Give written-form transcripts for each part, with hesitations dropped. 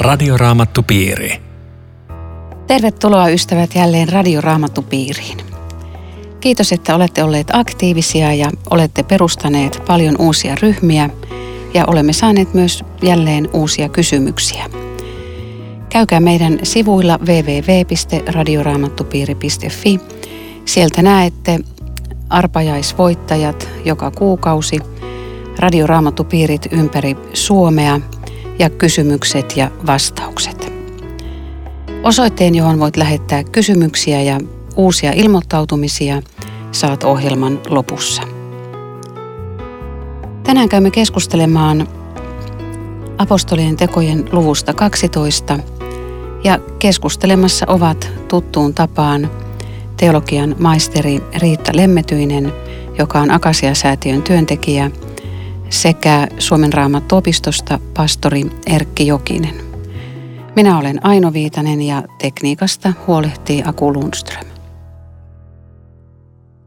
Radioraamattupiiri. Tervetuloa ystävät jälleen Radioraamattupiiriin. Kiitos, että olette olleet aktiivisia ja olette perustaneet paljon uusia ryhmiä ja olemme saaneet myös jälleen uusia kysymyksiä. Käykää meidän sivuilla www.radioraamattupiiri.fi. Sieltä näette arpajaisvoittajat joka kuukausi, radioraamattupiirit ympäri Suomea ja kysymykset ja vastaukset. Osoitteen, johon voit lähettää kysymyksiä ja uusia ilmoittautumisia, saat ohjelman lopussa. Tänään käymme keskustelemaan apostolien tekojen luvusta 12 ja keskustelemassa ovat tuttuun tapaan teologian maisteri Riitta Lemmetyinen, joka on Akasiasäätiön työntekijä, sekä Suomen raamattuopistosta pastori Erkki Jokinen. Minä olen Aino Viitanen ja tekniikasta huolehtii Aku Lundström.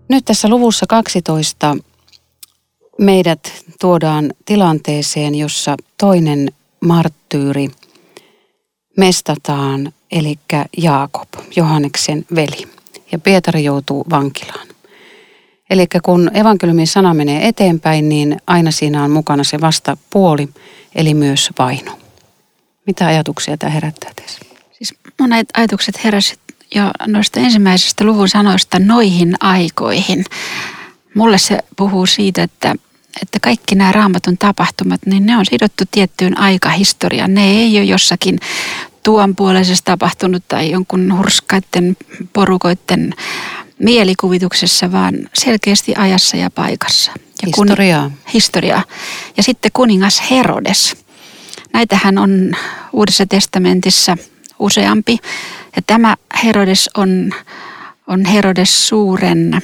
Nyt tässä luvussa 12 meidät tuodaan tilanteeseen, jossa toinen marttyyri mestataan, eli Jaakob, Johanneksen veli, ja Pietari joutuu vankilaan. Eli kun evankeliumin sana menee eteenpäin, niin aina siinä on mukana se vastapuoli, eli myös vaino. Mitä ajatuksia tämä herättää teissä? Siis monet ajatukset heräsivät jo noista ensimmäisistä luvun sanoista noihin aikoihin. Mulle se puhuu siitä, että kaikki nämä Raamatun tapahtumat, niin ne on sidottu tiettyyn aikahistoriaan. Ne ei ole jossakin tuonpuoleisessa tapahtunut tai jonkun hurskaiden porukoiden mielikuvituksessa, vaan selkeästi ajassa ja paikassa. Ja historiaa. Ja sitten kuningas Herodes. Näitähän on Uudessa testamentissa useampi. Ja tämä Herodes on Herodes suuren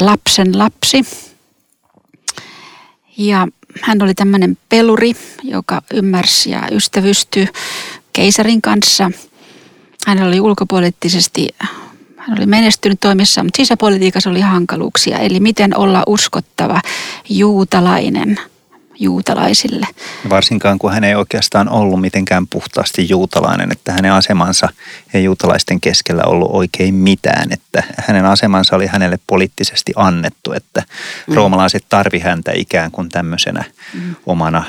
lapsen lapsi. Ja hän oli tämmöinen peluri, joka ymmärsi ja ystävystyi keisarin kanssa. Hän oli menestynyt toimissa, mutta sisäpolitiikassa oli hankaluuksia. Eli miten olla uskottava juutalainen juutalaisille. Varsinkaan kun hän ei oikeastaan ollut mitenkään puhtaasti juutalainen, että hänen asemansa ei juutalaisten keskellä ollut oikein mitään. Että hänen asemansa oli hänelle poliittisesti annettu, että roomalaiset tarvi häntä ikään kuin tämmöisenä omana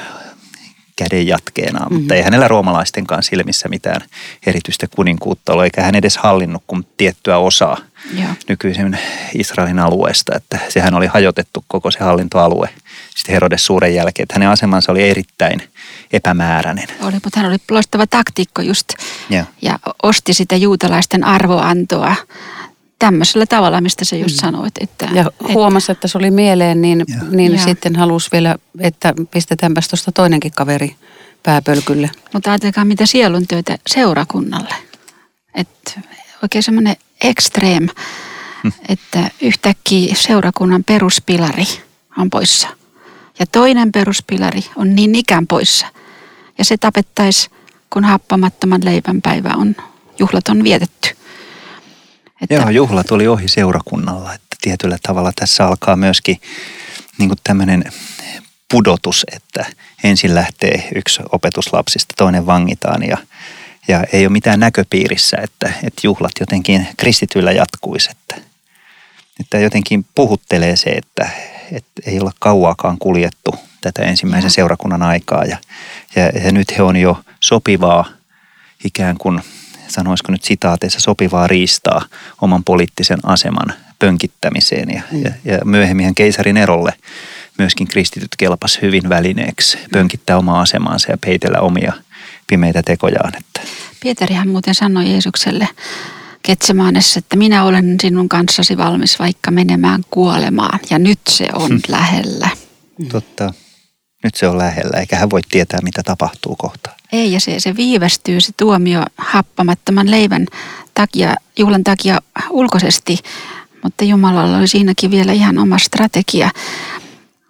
käden jatkeenaan, mutta ei hänellä roomalaistenkaan silmissä mitään erityistä kuninkuutta ole, eikä hän edes hallinnut kuin tiettyä osaa nykyisen Israelin alueesta, että sehän oli hajotettu koko se hallintoalue sitten Herodes suuren jälkeen, että hänen asemansa oli erittäin epämääräinen. Oli, mutta hän oli loistava taktiikko just ja osti sitä juutalaisten arvoantoa tämmöisellä tavalla, mistä sä just sanoit. Että huomasi, että se oli mieleen, niin sitten halusi vielä, että pistetäänpäs tuosta toinenkin kaveri pääpölkylle. Mutta ajatelkaa, mitä sielun työtä seurakunnalle. Että oikein semmoinen ekstreem, että yhtäkkiä seurakunnan peruspilari on poissa. Ja toinen peruspilari on niin ikään poissa. Ja se tapettaisi, kun happamattoman leivän päivä on, juhlat on vietetty. Juhla tuli ohi seurakunnalla, että tietyllä tavalla tässä alkaa myöskin niin kuin tämmöinen pudotus, että ensin lähtee yksi opetuslapsista, toinen vangitaan ja ei ole mitään näköpiirissä, että juhlat jotenkin kristityillä jatkuisi. Että jotenkin puhuttelee se, että ei olla kauaakaan kuljettu tätä ensimmäisen seurakunnan aikaa ja nyt he on jo sopivaa ikään kuin, sanoisiko nyt sitaateissa, sopivaa riistaa oman poliittisen aseman pönkittämiseen. Ja myöhemmin keisarin erolle myöskin kristityt kelpas hyvin välineeksi pönkittää omaa asemaansa ja peitellä omia pimeitä tekojaan. Pietarihan muuten sanoi Jeesukselle Getsemanessa, että minä olen sinun kanssasi valmis vaikka menemään kuolemaan. Ja nyt se on lähellä. Totta. Nyt se on lähellä, eikä hän voi tietää, mitä tapahtuu kohta. Ei, ja se viivästyy se tuomio happamattoman leivän takia, juhlan takia ulkoisesti, mutta Jumalalla oli siinäkin vielä ihan oma strategia.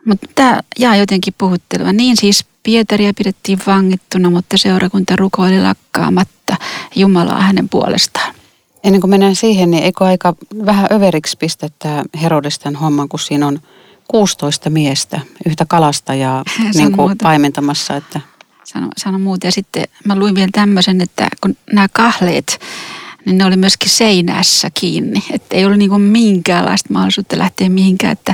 Mutta tämä jää jotenkin puhuttelua. Niin siis Pietaria pidettiin vangittuna, mutta seurakunta rukoili lakkaamatta Jumalaa hänen puolestaan. Ennen kuin mennään siihen, niin eikö aika vähän överiksi pistettää Herodestan homman, kun siinä on 16 miestä, yhtä kalastajaa niin kuin paimentamassa, että... sano muuta. Ja sitten mä luin vielä tämmöisen, että kun nämä kahleet, niin ne oli myöskin seinässä kiinni. Että ei ollut niin kuin minkäänlaista mahdollisuutta lähteä mihinkään, että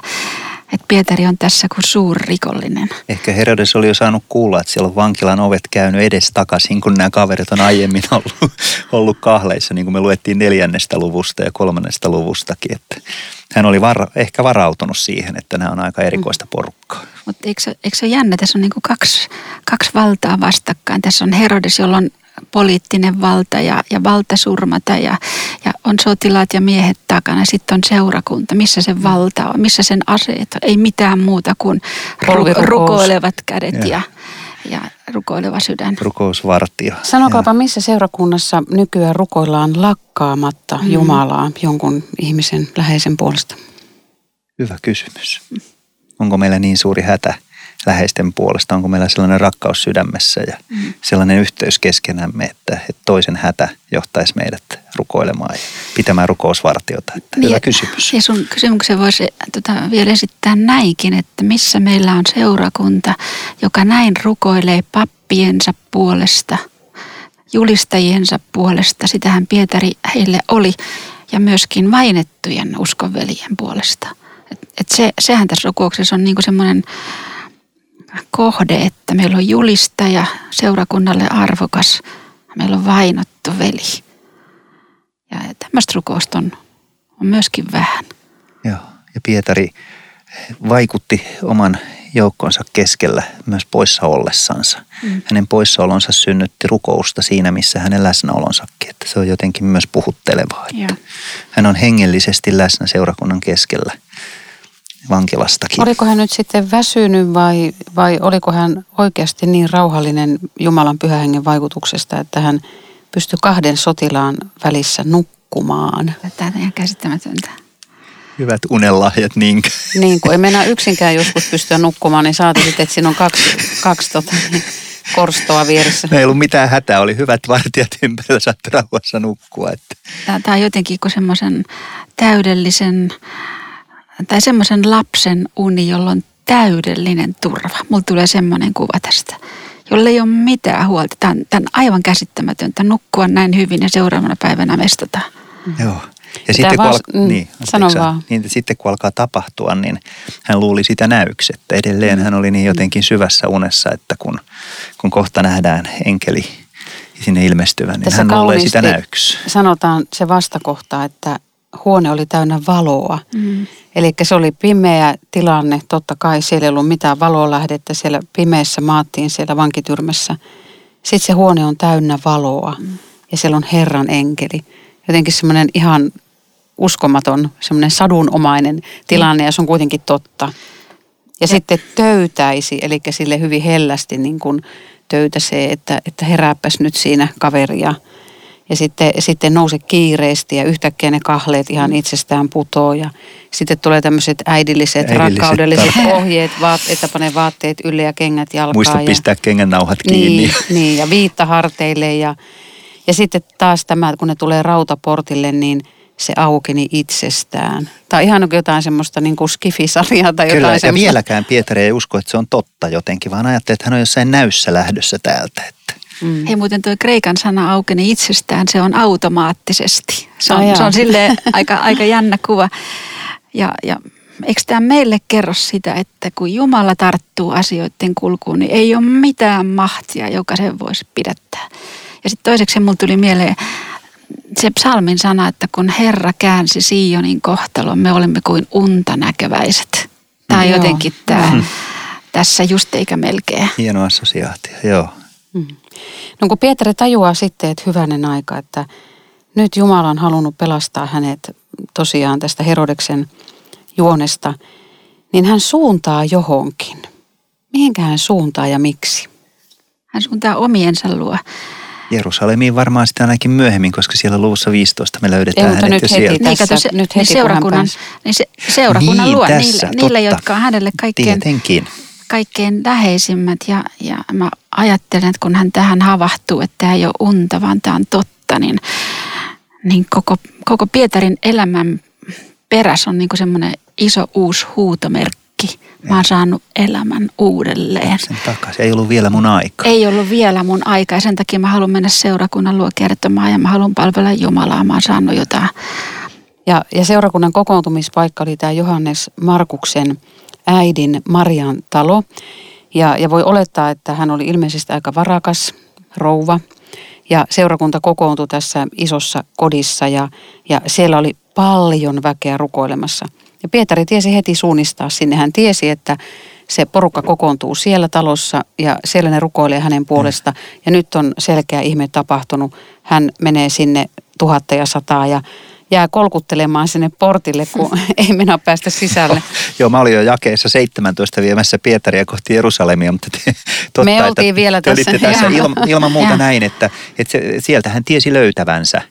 Pietari on tässä kuin suurrikollinen. Ehkä Herodes oli jo saanut kuulla, että siellä on vankilan ovet käynyt edestakaisin, kun nämä kaverit on aiemmin ollut kahleissa, niin kuin me luettiin 4. luvusta ja 3. luvustakin. Että hän oli ehkä varautunut siihen, että nämä on aika erikoista porukkaa. Mutta eikö se ole jännä? Tässä on niin kuin kaksi valtaa vastakkain. Tässä on Herodes, jolla on poliittinen valta ja valta surmata ja on sotilaat ja miehet takana. Sitten on seurakunta. Missä sen valta on? Missä sen aseet on? Ei mitään muuta kuin rukoilevat kädet ja rukoileva sydän. Rukousvartija. Sanokaapa, missä seurakunnassa nykyään rukoillaan lakkaamatta Jumalaa jonkun ihmisen läheisen puolesta? Hyvä kysymys. Onko meillä niin suuri hätä läheisten puolesta? Onko meillä sellainen rakkaus sydämessä ja sellainen yhteys keskenämme, että toisen hätä johtaisi meidät rukoilemaan ja pitämään rukousvartiota? Että hyvä kysymys. Ja sun kysymyksen voisi vielä esittää näinkin, että missä meillä on seurakunta, joka näin rukoilee pappiensa puolesta, julistajiensa puolesta, sitähän Pietari heille oli, ja myöskin mainettujen uskonveljen puolesta. Sehän tässä rukouksessa on niin kuin semmoinen kohde, että meillä on julistaja, seurakunnalle arvokas, meillä on vainottu veli. Ja tämmöistä rukousta on myöskin vähän. Joo, ja Pietari vaikutti oman joukkonsa keskellä myös poissa ollessansa. Hänen poissaolonsa synnytti rukousta siinä, missä hänen läsnäolonsakin. Että se on jotenkin myös puhuttelevaa. Että hän on hengellisesti läsnä seurakunnan keskellä. Vankilastakin. Oliko hän nyt sitten väsynyt vai oliko hän oikeasti niin rauhallinen Jumalan pyhähengen vaikutuksesta, että hän pystyi 2 sotilaan välissä nukkumaan? Tämä on ihan käsittämätöntä. Hyvät unelahjat niinkään. Niin, kun ei mennä yksinkään joskus pystyä nukkumaan, niin saatiin sitten, että siinä on kaksi korstoa vieressä. Ei ollut mitään hätää, oli hyvät vartijat ympärillä, saatte rauhassa nukkua. Että. Tämä on jotenkin kuin semmoisen täydellisen tai semmoisen lapsen uni, jolla on täydellinen turva. Mulla tulee semmoinen kuva tästä, jolla ei ole mitään huolta. Tämä on aivan käsittämätöntä nukkua näin hyvin ja seuraavana päivänä mestataan. Joo. Ja sitten, kun alkaa tapahtua, niin hän luuli sitä näyksettä. Edelleen hän oli niin jotenkin syvässä unessa, että kun kohta nähdään enkeli sinne ilmestyvän, niin hän luulee sitä näyksä. Sanotaan se vastakohta, että huone oli täynnä valoa. Eli se oli pimeä tilanne. Totta kai siellä ei ollut mitään valolähdettä. Siellä pimeässä maattiin siellä vankityrmässä. Sitten se huone on täynnä valoa. Ja siellä on Herran enkeli. Jotenkin semmoinen ihan uskomaton, semmoinen sadunomainen tilanne. Ja se on kuitenkin totta. Ja sitten töytäisi. Eli sille hyvin hellästi niin kuin töytäsee, että herääpäs nyt siinä kaveria. Ja sitten nouse kiireesti ja yhtäkkiä ne kahleet ihan itsestään putoaa. Ja sitten tulee tämmöiset äidilliset rakkaudelliset ohjeet, että pane vaatteet ylle ja kengät jalkaan. Muista pistää kengännauhat kiinni. Niin, ja viitta harteille. Ja sitten taas tämä, kun ne tulee rautaportille, niin se aukeni itsestään. Tai ihan jotain semmoista niin kuin skifisarjaa tai jotain semmoista. Kyllä, ja vieläkään Pietari ei usko, että se on totta jotenkin, vaan ajattelee, että hän on jossain näyssä lähdössä täältä, että. Hei, muuten tuo kreikan sana aukeni itsestään, se on automaattisesti. Se on silleen aika jännä kuva. Ja eikö tämä meille kerro sitä, että kun Jumala tarttuu asioiden kulkuun, niin ei ole mitään mahtia, joka sen voisi pidättää. Ja sitten toiseksi mulle tuli mieleen se psalmin sana, että kun Herra käänsi Sionin kohtalon, me olemme kuin unta näkeväiset. Tämä on jotenkin tässä just eikä melkein. Hieno assosiaatio, joo. No kun Pietari tajuaa sitten, että hyvänen aika, että nyt Jumala on halunnut pelastaa hänet tosiaan tästä Herodeksen juonesta, niin hän suuntaa johonkin. Mihinkä hän suuntaa ja miksi? Hän suuntaa omiensa luo. Jerusalemiin varmaan sitä ainakin myöhemmin, koska siellä luvussa 15 me löydetään hänet jo sieltä. Niin, kato, seurakunnan luo niille, jotka on hänelle kaikkein läheisimmät ja mä ajattelen, että kun hän tähän havahtuu, että tämä ei ole unta, vaan tämä on totta, niin koko Pietarin elämän perässä on niin kuin semmoinen iso uusi huutomerkki, kaikki. Mä oon saanut elämän uudelleen. Sen takaisin. Ei ollut vielä mun aika. Ei ollut vielä mun aika ja sen takia mä haluan mennä seurakunnan luo kertomaan ja mä haluan palvella Jumalaa. Mä oon saanut jotain. Ja seurakunnan kokoontumispaikka oli tämä Johannes Markuksen äidin Marian talo. Ja voi olettaa, että hän oli ilmeisesti aika varakas rouva. Ja seurakunta kokoontui tässä isossa kodissa ja siellä oli paljon väkeä rukoilemassa. Ja Pietari tiesi heti suunnistaa sinne. Hän tiesi, että se porukka kokoontuu siellä talossa ja siellä ne rukoilee hänen puolesta. Ja nyt on selkeä ihme tapahtunut. Hän menee sinne 1,100 ja jää kolkuttelemaan sinne portille, kun ei mennä päästä sisälle. Joo, mä olin jo jakeessa 17 viemässä Pietaria kohti Jerusalemia, mutta me oltiin vielä tässä ilman muuta näin, että sieltä hän tiesi löytävänsä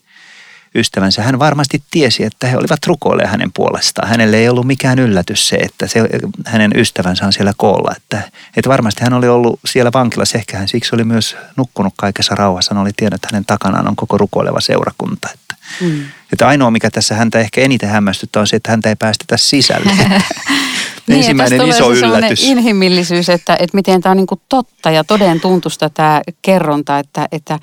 ystävänsä. Hän varmasti tiesi, että he olivat rukoilleet hänen puolestaan. Hänelle ei ollut mikään yllätys se, että hänen ystävänsä on siellä koolla. Että varmasti hän oli ollut siellä vankilassa. Ehkä hän siksi oli myös nukkunut kaikessa rauhassa. Hän oli tiennyt, että hänen takanaan on koko rukoileva seurakunta. Että ainoa, mikä tässä häntä ehkä eniten hämmästyttää, on se, että häntä ei päästetä sisälle. Ensimmäinen iso yllätys. Sellainen inhimillisyys, että miten tämä on niin kuin totta ja toden tuntusta tämä kerronta, että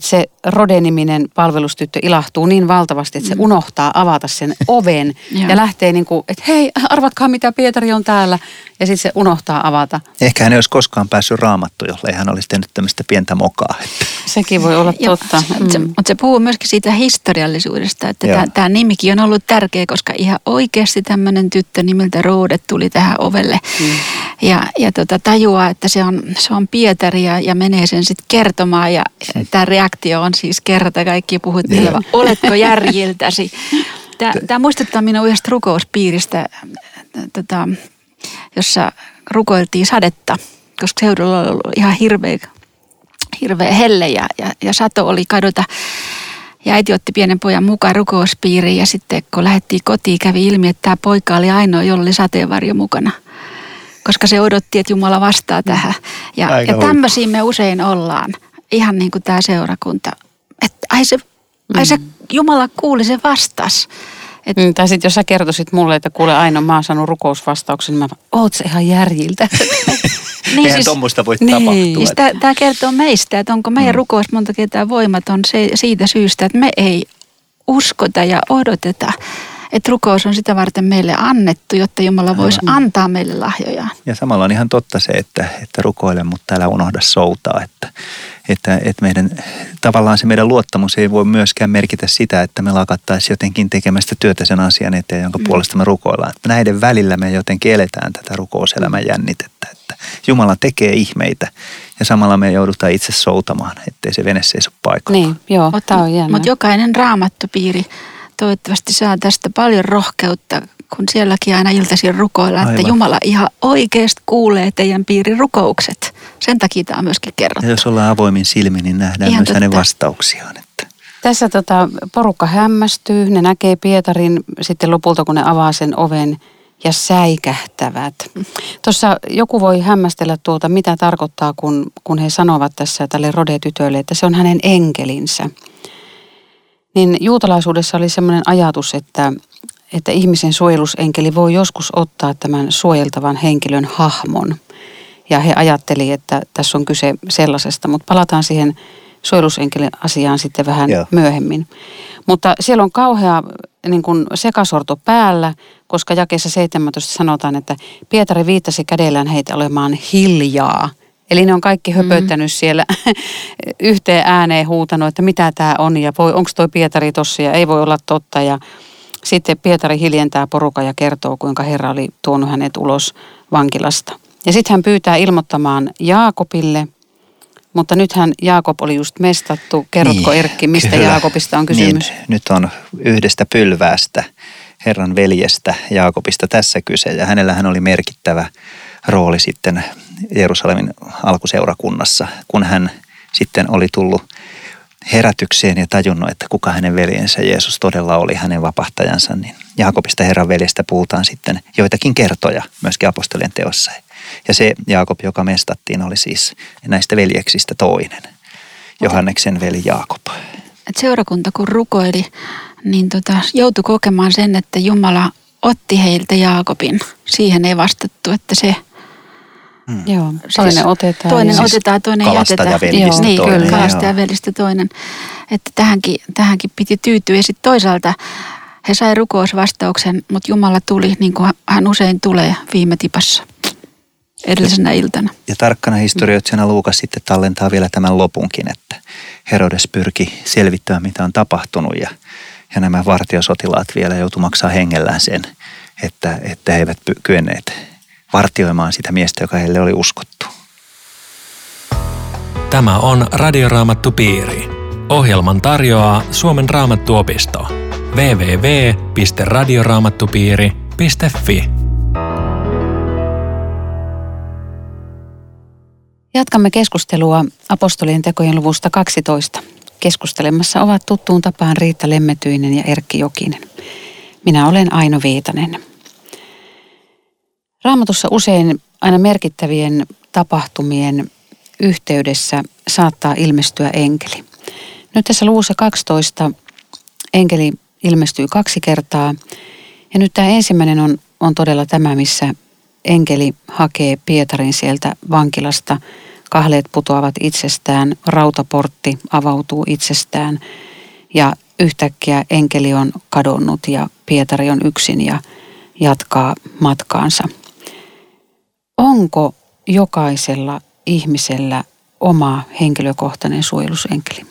se Rode-niminen palvelustyttö ilahtuu niin valtavasti, että se unohtaa avata sen oven ja lähtee niin kuin, että hei, arvatkaa mitä, Pietari on täällä. Ja sitten se unohtaa avata. Ehkä hän ei olisi koskaan päässyt Raamattuun, jollei hän olisi tehnyt tämmöistä pientä mokaa. Sekin voi olla totta. Mutta se puhuu myöskin siitä historiallisuudesta, että tämä nimikin on ollut tärkeä, koska ihan oikeasti tämmöinen tyttö nimeltä Rode tuli tähän ovelle. Ja tajuaa, että se on Pietari ja menee sen sitten kertomaan ja tämä reaktio on siis kerta kaikki puhutteleva. Oletko järjiltäsi? Tämä muistuttaa minua yhdestä rukouspiiristä, jossa rukoiltiin sadetta, koska seudulla oli ollut ihan hirveä helle ja sato oli kadota. Ja äiti otti pienen pojan mukaan rukouspiiriin ja sitten kun lähdettiin kotiin, kävi ilmi, että tämä poika oli ainoa, jolla oli sateenvarjo mukana. Koska se odotti, että Jumala vastaa tähän. Ja tämmöisiä me usein ollaan. Ihan niin kuin tämä seurakunta. Että ai se Jumala kuuli, se vastasi. Tai sitten jos sä kertoisit mulle, että kuule Aino, mä oon saanut rukousvastauksen, mä oot se ihan järjiltä. Eihän tuommoista voi tapahtua. Siis tämä kertoo meistä, että onko meidän rukous monta kertaa voimaton siitä syystä, että me ei uskota ja odoteta. Että rukous on sitä varten meille annettu, jotta Jumala voisi antaa meille lahjojaan. Ja samalla on ihan totta se, että rukoile, mutta älä unohda soutaa. Että meidän, tavallaan se meidän luottamus ei voi myöskään merkitä sitä, että me lakattaisiin jotenkin tekemästä työtä sen asian eteen, jonka puolesta me rukoillaan. Että näiden välillä me jotenkin eletään tätä rukouselämän jännitettä. Että Jumala tekee ihmeitä ja samalla me joudutaan itse soutamaan, ettei se vene seiso paikalla. Niin, joo, tämä on jännä. Mutta jokainen raamattupiiri toivottavasti saa tästä paljon rohkeutta, kun sielläkin aina iltaisin rukoillaan, että Jumala ihan oikeasti kuulee teidän piirin rukoukset. Sen takia tämä on myöskin kerrottu. Ja jos ollaan avoimin silmin, niin nähdään ihan myös hänen vastauksiaan. Tässä porukka hämmästyy, ne näkee Pietarin sitten lopulta, kun ne avaa sen oven ja säikähtävät. Tuossa joku voi hämmästellä mitä tarkoittaa, kun he sanovat tässä tälle Rode-tytölle, että se on hänen enkelinsä. Niin juutalaisuudessa oli semmoinen ajatus, että ihmisen suojelusenkeli voi joskus ottaa tämän suojeltavan henkilön hahmon. Ja he ajatteli, että tässä on kyse sellaisesta, mutta palataan siihen suojelusenkelin asiaan sitten vähän myöhemmin. Mutta siellä on kauhea niin kuin sekasorto päällä, koska jakeessa 17 sanotaan, että Pietari viittasi kädellään heitä olemaan hiljaa. Eli ne on kaikki höpöttänyt siellä yhteen ääneen huutanut, että mitä tämä on ja onko toi Pietari tossa ja ei voi olla totta. Ja sitten Pietari hiljentää porukan ja kertoo, kuinka Herra oli tuonut hänet ulos vankilasta. Ja sitten hän pyytää ilmoittamaan Jaakobille, mutta nythän Jaakob oli just mestattu. Kerrotko Erkki, mistä Jaakobista on kysymys? Niin, nyt on yhdestä pylväästä, Herran veljestä Jaakobista tässä kyse ja hänellähän oli merkittävä rooli sitten Jerusalemin alkuseurakunnassa, kun hän sitten oli tullut herätykseen ja tajunnut, että kuka hänen veljensä Jeesus todella oli, hänen vapahtajansa, niin Jaakobista Herran veljestä puhutaan sitten joitakin kertoja myöskin apostolien teossa. Ja se Jaakob, joka mestattiin, oli siis näistä veljeksistä toinen, Johanneksen veli Jaakob. Et seurakunta kun rukoili, niin joutui kokemaan sen, että Jumala otti heiltä Jaakobin. Siihen ei vastattu, että se... Joo, toinen otetaan. Toinen siis otetaan, toinen jätetään. Kalastajavelistä toinen. Niin, kyllä, kalastajavelistä toinen. Että tähänkin piti tyytyä. Ja sitten toisaalta he sai rukousvastauksen, mutta Jumala tuli niin kuin hän usein tulee viime tipassa edellisenä iltana. Ja tarkkana historioitsijana Luukas sitten tallentaa vielä tämän lopunkin, että Herodes pyrki selvittämään, mitä on tapahtunut ja nämä vartiosotilaat vielä joutu maksaa hengellään sen, että he eivät kyenneet vartioimaan sitä miestä, joka heille oli uskottu. Tämä on Radioraamattupiiri. Ohjelman tarjoaa Suomen raamattuopisto. www.radioraamattupiiri.fi Jatkamme keskustelua apostolien tekojen luvusta 12. Keskustelemassa ovat tuttuun tapaan Riitta Lemmetyinen ja Erkki Jokinen. Minä olen Aino Viitanen. Raamatussa usein aina merkittävien tapahtumien yhteydessä saattaa ilmestyä enkeli. Nyt tässä luvussa 12 enkeli ilmestyy 2 kertaa. Ja nyt tämä ensimmäinen on todella tämä, missä enkeli hakee Pietarin sieltä vankilasta. Kahleet putoavat itsestään, rautaportti avautuu itsestään ja yhtäkkiä enkeli on kadonnut ja Pietari on yksin ja jatkaa matkaansa. Onko jokaisella ihmisellä oma henkilökohtainen suojelusenkeli?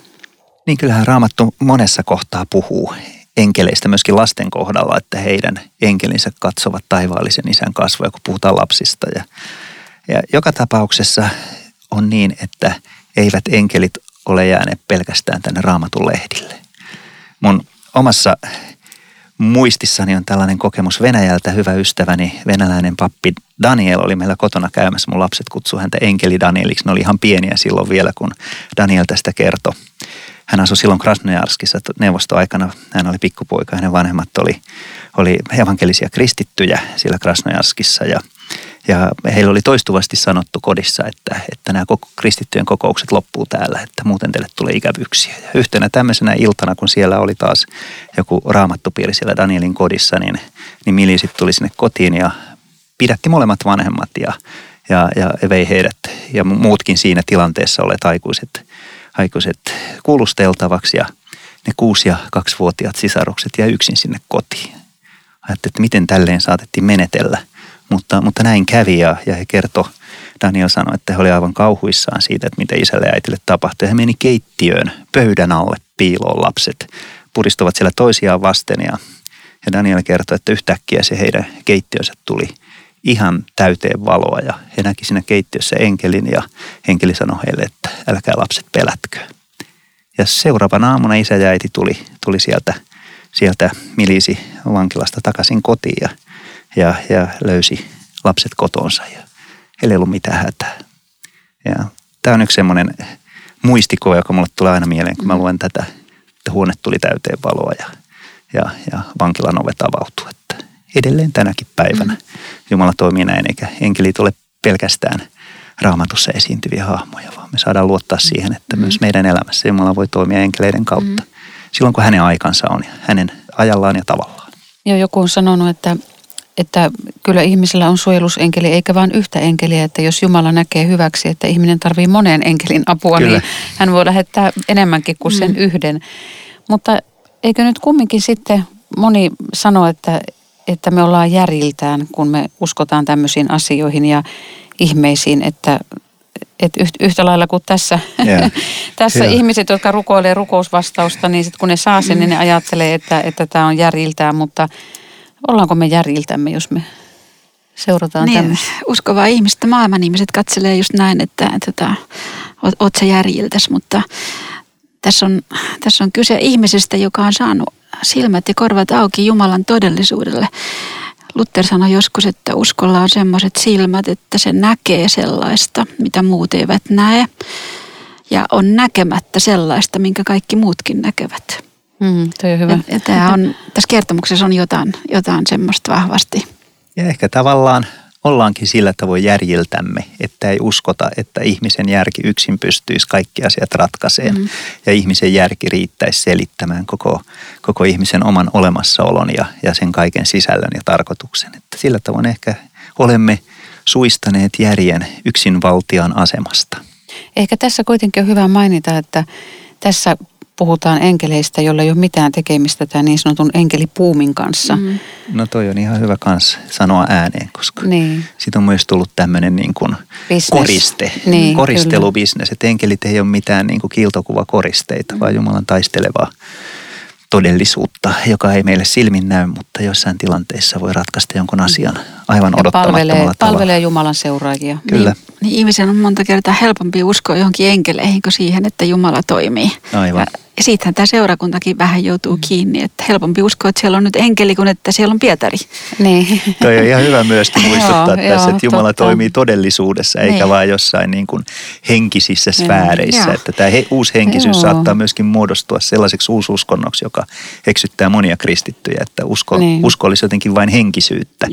Niin kyllähän Raamattu monessa kohtaa puhuu enkeleistä myöskin lasten kohdalla, että heidän enkelinsä katsovat taivaallisen isän kasvoja, kun puhutaan lapsista. Ja joka tapauksessa on niin, että eivät enkelit ole jääneet pelkästään tänne Raamatun lehdille. Mun omassa muistissani on tällainen kokemus Venäjältä. Hyvä ystäväni, venäläinen pappi Daniel oli meillä kotona käymässä. Mun lapset kutsui häntä enkeli Danieliksi. Ne oli ihan pieniä silloin vielä, kun Daniel tästä kertoi. Hän asui silloin Krasnojarskissa neuvostoaikana. Hän oli pikkupoika. Hänen vanhemmat oli evankelisia kristittyjä siellä Krasnojarskissa. Ja heillä oli toistuvasti sanottu kodissa, että nämä kristittyjen kokoukset loppuu täällä, että muuten teille tulee ikävyyksiä. Ja yhtenä tämmöisenä iltana, kun siellä oli taas joku raamattupiiri siellä Danielin kodissa, niin Mili sitten tuli sinne kotiin ja pidätti molemmat vanhemmat ja vei heidät ja muutkin siinä tilanteessa olleet aikuiset kuulusteltavaksi ja ne 6- ja 2-vuotiaat sisarukset jäi yksin sinne kotiin. Ajattelin, että miten tälleen saatettiin menetellä. Mutta näin kävi ja he kertoi, Daniel sanoi, että he oli aivan kauhuissaan siitä, että miten isälle ja äitille tapahtui. Ja he meni keittiöön, pöydän alle piiloon lapset, puristuvat siellä toisiaan vasten ja Daniel kertoi, että yhtäkkiä se heidän keittiönsä tuli ihan täyteen valoa ja he näki siinä keittiössä enkelin ja enkeli sanoi heille, että älkää lapset pelätkö. Ja seuraavana aamuna isä ja äiti tuli sieltä Milisi vankilasta takaisin kotiin ja löysi lapset kotonsa ja heillä ei ollut mitään hätää. Ja tämä on yksi semmoinen muistikuva, joka mulle tulee aina mieleen, kun mä luen tätä, että huone tuli täyteen valoa ja vankilan ovet avautui. Että edelleen tänäkin päivänä Jumala toimii näin, eikä enkelit ole pelkästään Raamatussa esiintyviä hahmoja, vaan me saadaan luottaa siihen, että myös meidän elämässä Jumala voi toimia enkeleiden kautta silloin, kun hänen aikansa on ja hänen ajallaan ja tavallaan. Joo, joku on sanonut, että kyllä ihmisellä on suojelusenkeli, eikä vain yhtä enkeliä, että jos Jumala näkee hyväksi, että ihminen tarvitsee moneen enkelin apua, kyllä, niin hän voi lähettää enemmänkin kuin sen yhden. Mutta eikö nyt kumminkin sitten moni sano, että me ollaan järjiltään, kun me uskotaan tämmöisiin asioihin ja ihmeisiin, että yhtä lailla kuin tässä, tässä ihmiset, jotka rukoilee rukousvastausta, niin sitten kun ne saa sen, niin ne ajattelee, että tämä on järjiltään, mutta ollaanko me järjiltämme, jos me seurataan tämmöistä? Uskovaa ihmistä, maailman ihmiset katselee just näin, että oot sä järjiltäs, mutta tässä on kyse ihmisestä, joka on saanut silmät ja korvat auki Jumalan todellisuudelle. Luther sanoi joskus, että uskolla on semmoiset silmät, että se näkee sellaista, mitä muut eivät näe, ja on näkemättä sellaista, minkä kaikki muutkin näkevät. Hyvä. Ja tämä on, tässä kertomuksessa on jotain semmoista vahvasti. Ja ehkä tavallaan ollaankin sillä tavoin järjiltämme, että ei uskota, että ihmisen järki yksin pystyisi kaikki asiat ratkaiseen. Mm. Ja ihmisen järki riittäisi selittämään koko ihmisen oman olemassaolon ja sen kaiken sisällön ja tarkoituksen. Että sillä tavoin ehkä olemme suistaneet järjen yksinvaltiaan asemasta. Ehkä tässä kuitenkin on hyvä mainita, että tässä puhutaan enkeleistä, jolla ei ole mitään tekemistä tämän niin sanotun enkelipuumin kanssa. Mm. No toi on ihan hyvä kans sanoa ääneen, koska siitä on myös tullut tämmöinen niin kuin koriste, koristelubisnes. Että enkelit ei ole mitään niin kuin kiiltokuvakoristeita, vaan Jumalan taistelevaa todellisuutta, joka ei meille silmin näy, mutta jossain tilanteessa voi ratkaista jonkun asian aivan odottamattomalla tavalla. Palvelee Jumalan seuraajia. Kyllä. Niin ihmisen on monta kertaa helpompi uskoa johonkin enkeleihin kuin siihen, että Jumala toimii. Aivan. Ja siitähän tämä seurakuntakin vähän joutuu kiinni, että helpompi uskoa, että siellä on nyt enkeli kuin että siellä on Pietari. Niin. Toi on ihan hyvä myös muistuttaa tässä, että Jumala toimii todellisuudessa eikä vaan jossain niin kuin henkisissä sfääreissä. Että tämä uusi henkisyys saattaa myöskin muodostua sellaiseksi uususkonnoksi, joka eksyttää monia kristittyjä, että usko olisi jotenkin vain henkisyyttä.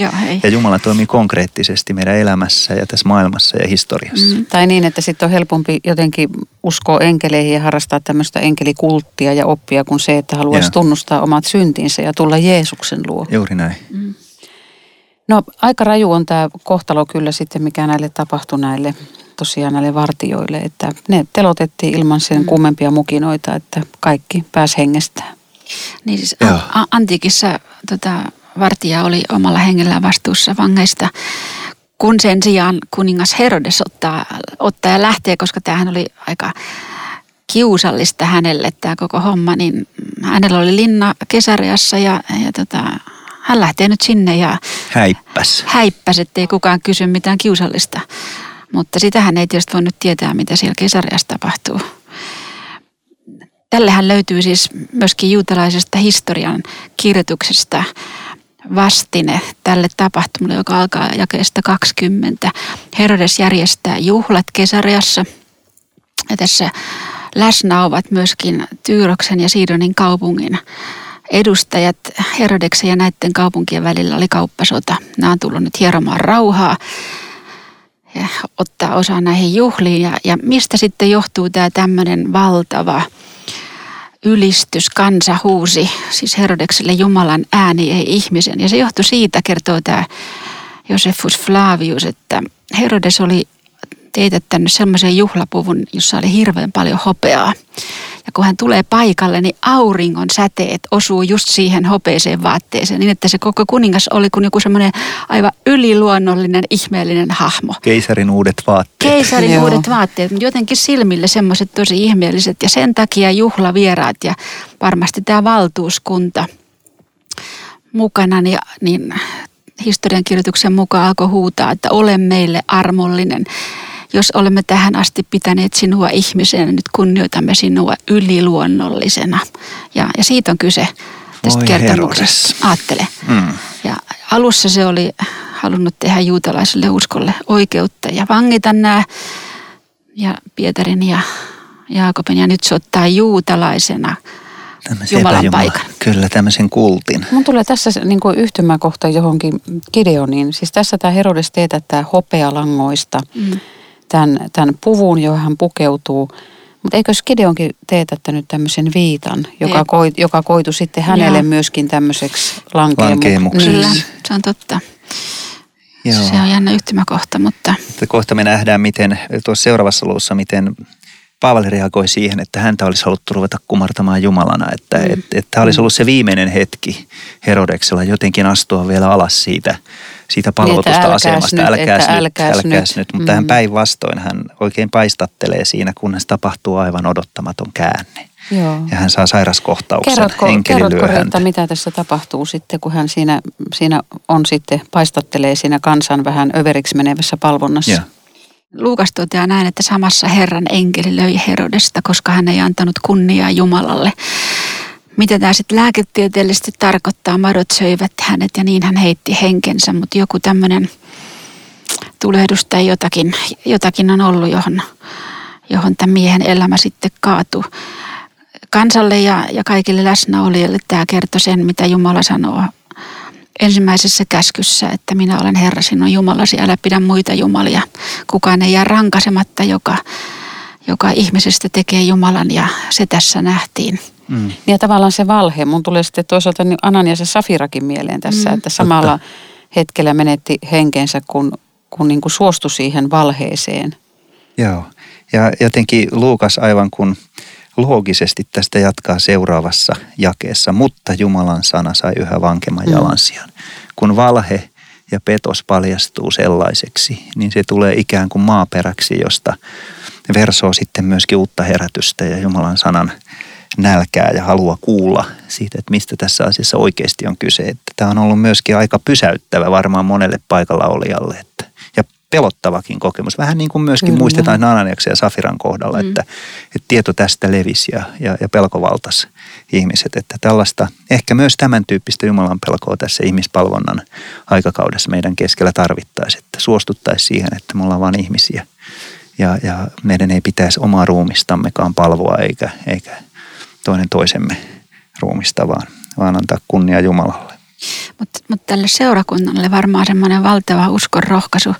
Ja Jumala toimii konkreettisesti meidän elämässä ja tässä maailmassa ja historiassa. Mm. Tai niin, että sitten on helpompi jotenkin uskoa enkeleihin ja harrastaa tämmöistä enkelikulttia ja oppia kuin se, että haluaisi tunnustaa omat syntinsä ja tulla Jeesuksen luo. Juuri näin. Mm. No aika raju on tämä kohtalo kyllä sitten, mikä näille tapahtui näille vartijoille, että ne telotettiin ilman sen kummempia mukinoita, että kaikki pääsi hengestään. Niin siis antiikissa vartija oli omalla hengellään vastuussa vangeista, kun sen sijaan kuningas Herodes ottaa ja lähtee, koska tämähän oli aika kiusallista hänelle tämä koko homma, niin hänellä oli linna Kesareassa ja hän lähtee nyt sinne ja häippäs, ettei kukaan kysy mitään kiusallista. Mutta sitähän ei tietysti voinut tietää, mitä siellä Kesareassa tapahtuu. Tällähän löytyy siis myöskin juutalaisesta historian kirjoituksesta vastine tälle tapahtumalle, joka alkaa jakeesta 20. Herodes järjestää juhlat Kesareassa. Ja tässä läsnä ovat myöskin Tyyroksen ja Siidonin kaupungin edustajat. Herodeksen ja näiden kaupunkien välillä oli kauppasota. Nämä on tullut nyt hieromaan rauhaa ja ottaa osaa näihin juhliin. Ja mistä sitten johtuu tämä tämmöinen valtava ylistys, kansa huusi, siis Herodekselle Jumalan ääni, ei ihmisen. Ja se johtui siitä, kertoo tämä Josefus Flavius, että Herodes oli teetättänyt semmoisen juhlapuvun, jossa oli hirveän paljon hopeaa. Ja kun hän tulee paikalle, niin auringon säteet osuu just siihen hopeiseen vaatteeseen, niin että se koko kuningas oli kuin joku semmoinen aivan yliluonnollinen, ihmeellinen hahmo. Keisarin uudet vaatteet. Uudet vaatteet, mutta jotenkin silmille semmoiset tosi ihmeelliset. Ja sen takia juhlavieraat ja varmasti tämä valtuuskunta mukana, niin historiankirjoituksen mukaan alkoi huutaa, että ole meille armollinen. Jos olemme tähän asti pitäneet sinua ihmisenä, nyt kunnioitamme sinua yliluonnollisena. Ja siitä on kyse tästä kertomuksesta. Aattele. Mm. Ja alussa se oli halunnut tehdä juutalaiselle uskolle oikeutta ja vangita nämä ja Pietarin ja Jaakobin. Ja nyt se ottaa juutalaisena Jumalan paikan. Kyllä, tämmöisen kultin. Mun tulee tässä niin kuin yhtymäkohta johonkin Gideoniin. Siis tässä tämä Herodes teetättää hopealangoista. Mm. Tämän puvun, johon hän pukeutuu. Mutta eikös Gideonkin teetättänyt tämmöisen viitan, joka koitui sitten hänelle myöskin tämmöiseksi lankeemukseksi. Kyllä, se on totta. Joo. Se on jännä yhtymäkohta, mutta kohta me nähdään, miten tuossa seuraavassa luvussa, miten Paavali reagoi siihen, että häntä olisi haluttu ruveta kumartamaan Jumalana. Että tämä olisi ollut se viimeinen hetki Herodeksella jotenkin astua vielä alas siitä palvotusta asemasta. Älkääs nyt. Mutta hän päinvastoin, hän oikein paistattelee siinä, kunnes tapahtuu aivan odottamaton käänne. Joo. Ja hän saa sairaskohtauksen. Kerrotko Riitta, mitä tässä tapahtuu sitten, kun hän siinä on sitten, paistattelee siinä kansan vähän överiksi menevässä palvonnassa? Joo. Luukas toteaa näin, että samassa Herran enkeli löi Herodesta, koska hän ei antanut kunniaa Jumalalle. Mitä tämä sitten lääketieteellisesti tarkoittaa? Madot söivät hänet ja niin hän heitti henkensä, mutta joku tämmöinen tulehdus tai jotakin on ollut, johon tämän miehen elämä sitten kaatui. Kansalle ja kaikille läsnäolijoille tämä kertoi sen, mitä Jumala sanoo ensimmäisessä käskyssä, että minä olen Herra sinun Jumalasi, älä pidä muita jumalia. Kukaan ei jää rankasematta, joka ihmisestä tekee Jumalan, ja se tässä nähtiin. Mm. Ja tavallaan se valhe, mun tulee sitten toisaalta Ananias ja Safirakin mieleen tässä, että samalla hetkellä menetti henkensä, kun niin kuin suostui siihen valheeseen. Joo, ja jotenkin Luukas aivan kun loogisesti tästä jatkaa seuraavassa jakeessa, mutta Jumalan sana sai yhä vankemman jalansijan. Kun valhe ja petos paljastuu sellaiseksi, niin se tulee ikään kuin maaperäksi, josta versoo sitten myöskin uutta herätystä ja Jumalan sanan nälkää ja halua kuulla siitä, että mistä tässä asiassa oikeasti on kyse. Että tämä on ollut myöskin aika pysäyttävä varmaan monelle paikalla olijalle, että, ja pelottavakin kokemus. Vähän niin kuin myöskin muistetaan Ananiaksen ja Safiran kohdalla, että tieto tästä levisi ja pelko valtasi ihmiset. Että tällaista, ehkä myös tämän tyyppistä Jumalan pelkoa tässä ihmispalvonnan aikakaudessa meidän keskellä tarvittaisiin, että suostuttaisiin siihen, että me ollaan vain ihmisiä. Ja meidän ei pitäisi omaa ruumistammekaan palvoa eikä toinen toisemme ruumista, vaan antaa kunnia Jumalalle. Mutta tälle seurakunnalle varmaan semmoinen valtava uskon rohkaisu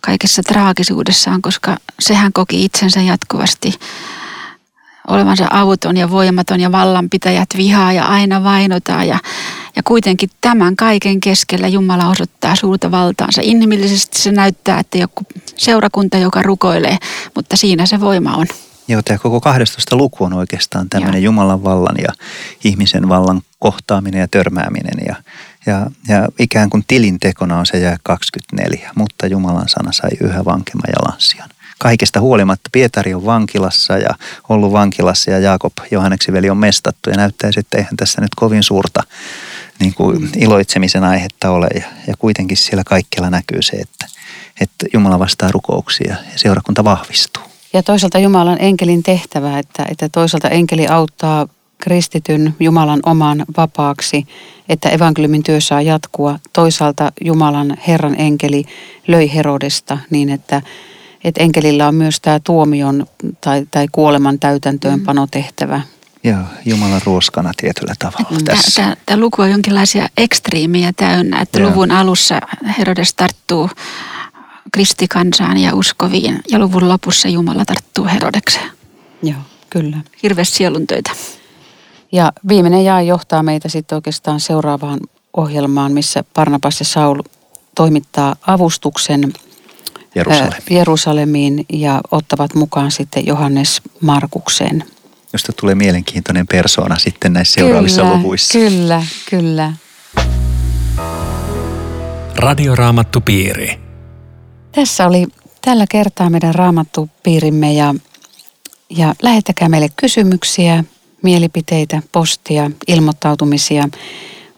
kaikessa traagisuudessaan, koska sehän koki itsensä jatkuvasti olevansa avuton ja voimaton ja vallanpitäjät vihaa ja aina vainotaan. Ja kuitenkin tämän kaiken keskellä Jumala osoittaa suurta valtaansa. Inhimillisesti se näyttää, että joku seurakunta, joka rukoilee, mutta siinä se voima on. Joo, tämä koko 12 luku on oikeastaan tämmöinen Jumalan vallan ja ihmisen vallan kohtaaminen ja törmääminen. Ja ikään kuin tilintekona on se jae 24, mutta Jumalan sana sai yhä vankemman jalansijan. Kaikesta huolimatta Pietari on vankilassa ja ollut vankilassa ja Jaakob, Johanneksen veli, on mestattu. Ja näyttäisi, että eihän tässä nyt kovin suurta niin kuin iloitsemisen aihetta ole. Ja kuitenkin siellä kaikkialla näkyy se, että Jumala vastaa rukouksia ja seurakunta vahvistuu. Ja toisaalta Jumalan enkelin tehtävä, että toisaalta enkeli auttaa kristityn Jumalan oman vapaaksi, että evankeliumin työ saa jatkua. Toisaalta Jumalan Herran enkeli löi Herodesta niin, että enkelillä on myös tämä tuomion tai kuoleman täytäntöönpanotehtävä. Joo, Jumalan ruoskana tietyllä tavalla tässä. Tämä luku on jonkinlaisia ekstriimejä täynnä, että luvun alussa Herodes tarttuu kristikansaan ja uskoviin, ja luvun lopussa Jumala tarttuu Herodekseen. Joo, kyllä. Hirveästi sieluntöitä. Ja viimeinen jae johtaa meitä sitten oikeastaan seuraavaan ohjelmaan, missä Barnabas ja Saul toimittaa avustuksen Jerusalemiin ja ottavat mukaan sitten Johannes Markuksen. Josta tulee mielenkiintoinen persoona sitten näissä seuraavissa luvuissa. Kyllä. Radioraamattupiiri. Tässä oli tällä kertaa meidän raamattupiirimme ja lähettäkää meille kysymyksiä, mielipiteitä, postia, ilmoittautumisia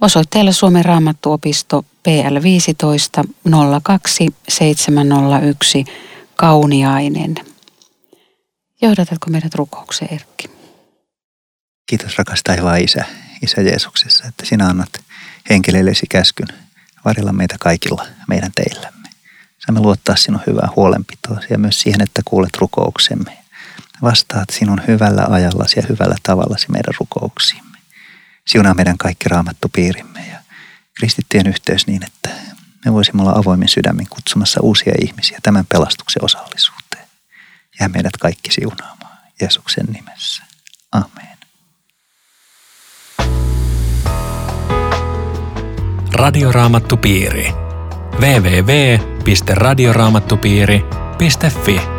osoitteella Suomen raamattuopisto PL 15 02701 Kauniainen. Johdatatko meidät rukoukseen, Erkki? Kiitos rakas taivaan Isä Jeesuksessa, että sinä annat henkilöillesi käskyn varilla meitä kaikilla meidän teillämme. Saamme luottaa sinun hyvää huolenpitoosi ja myös siihen, että kuulet rukouksemme. Vastaat sinun hyvällä ajallasi ja hyvällä tavallasi meidän rukouksiimme. Siunaa meidän kaikki raamattupiirimme ja kristittyjen yhteys niin, että me voisimme olla avoimin sydämin kutsumassa uusia ihmisiä tämän pelastuksen osallisuuteen. Jää meidät kaikki siunaamaan Jeesuksen nimessä. Amen. Radioraamattupiiri. www.radioraamattupiiri.fi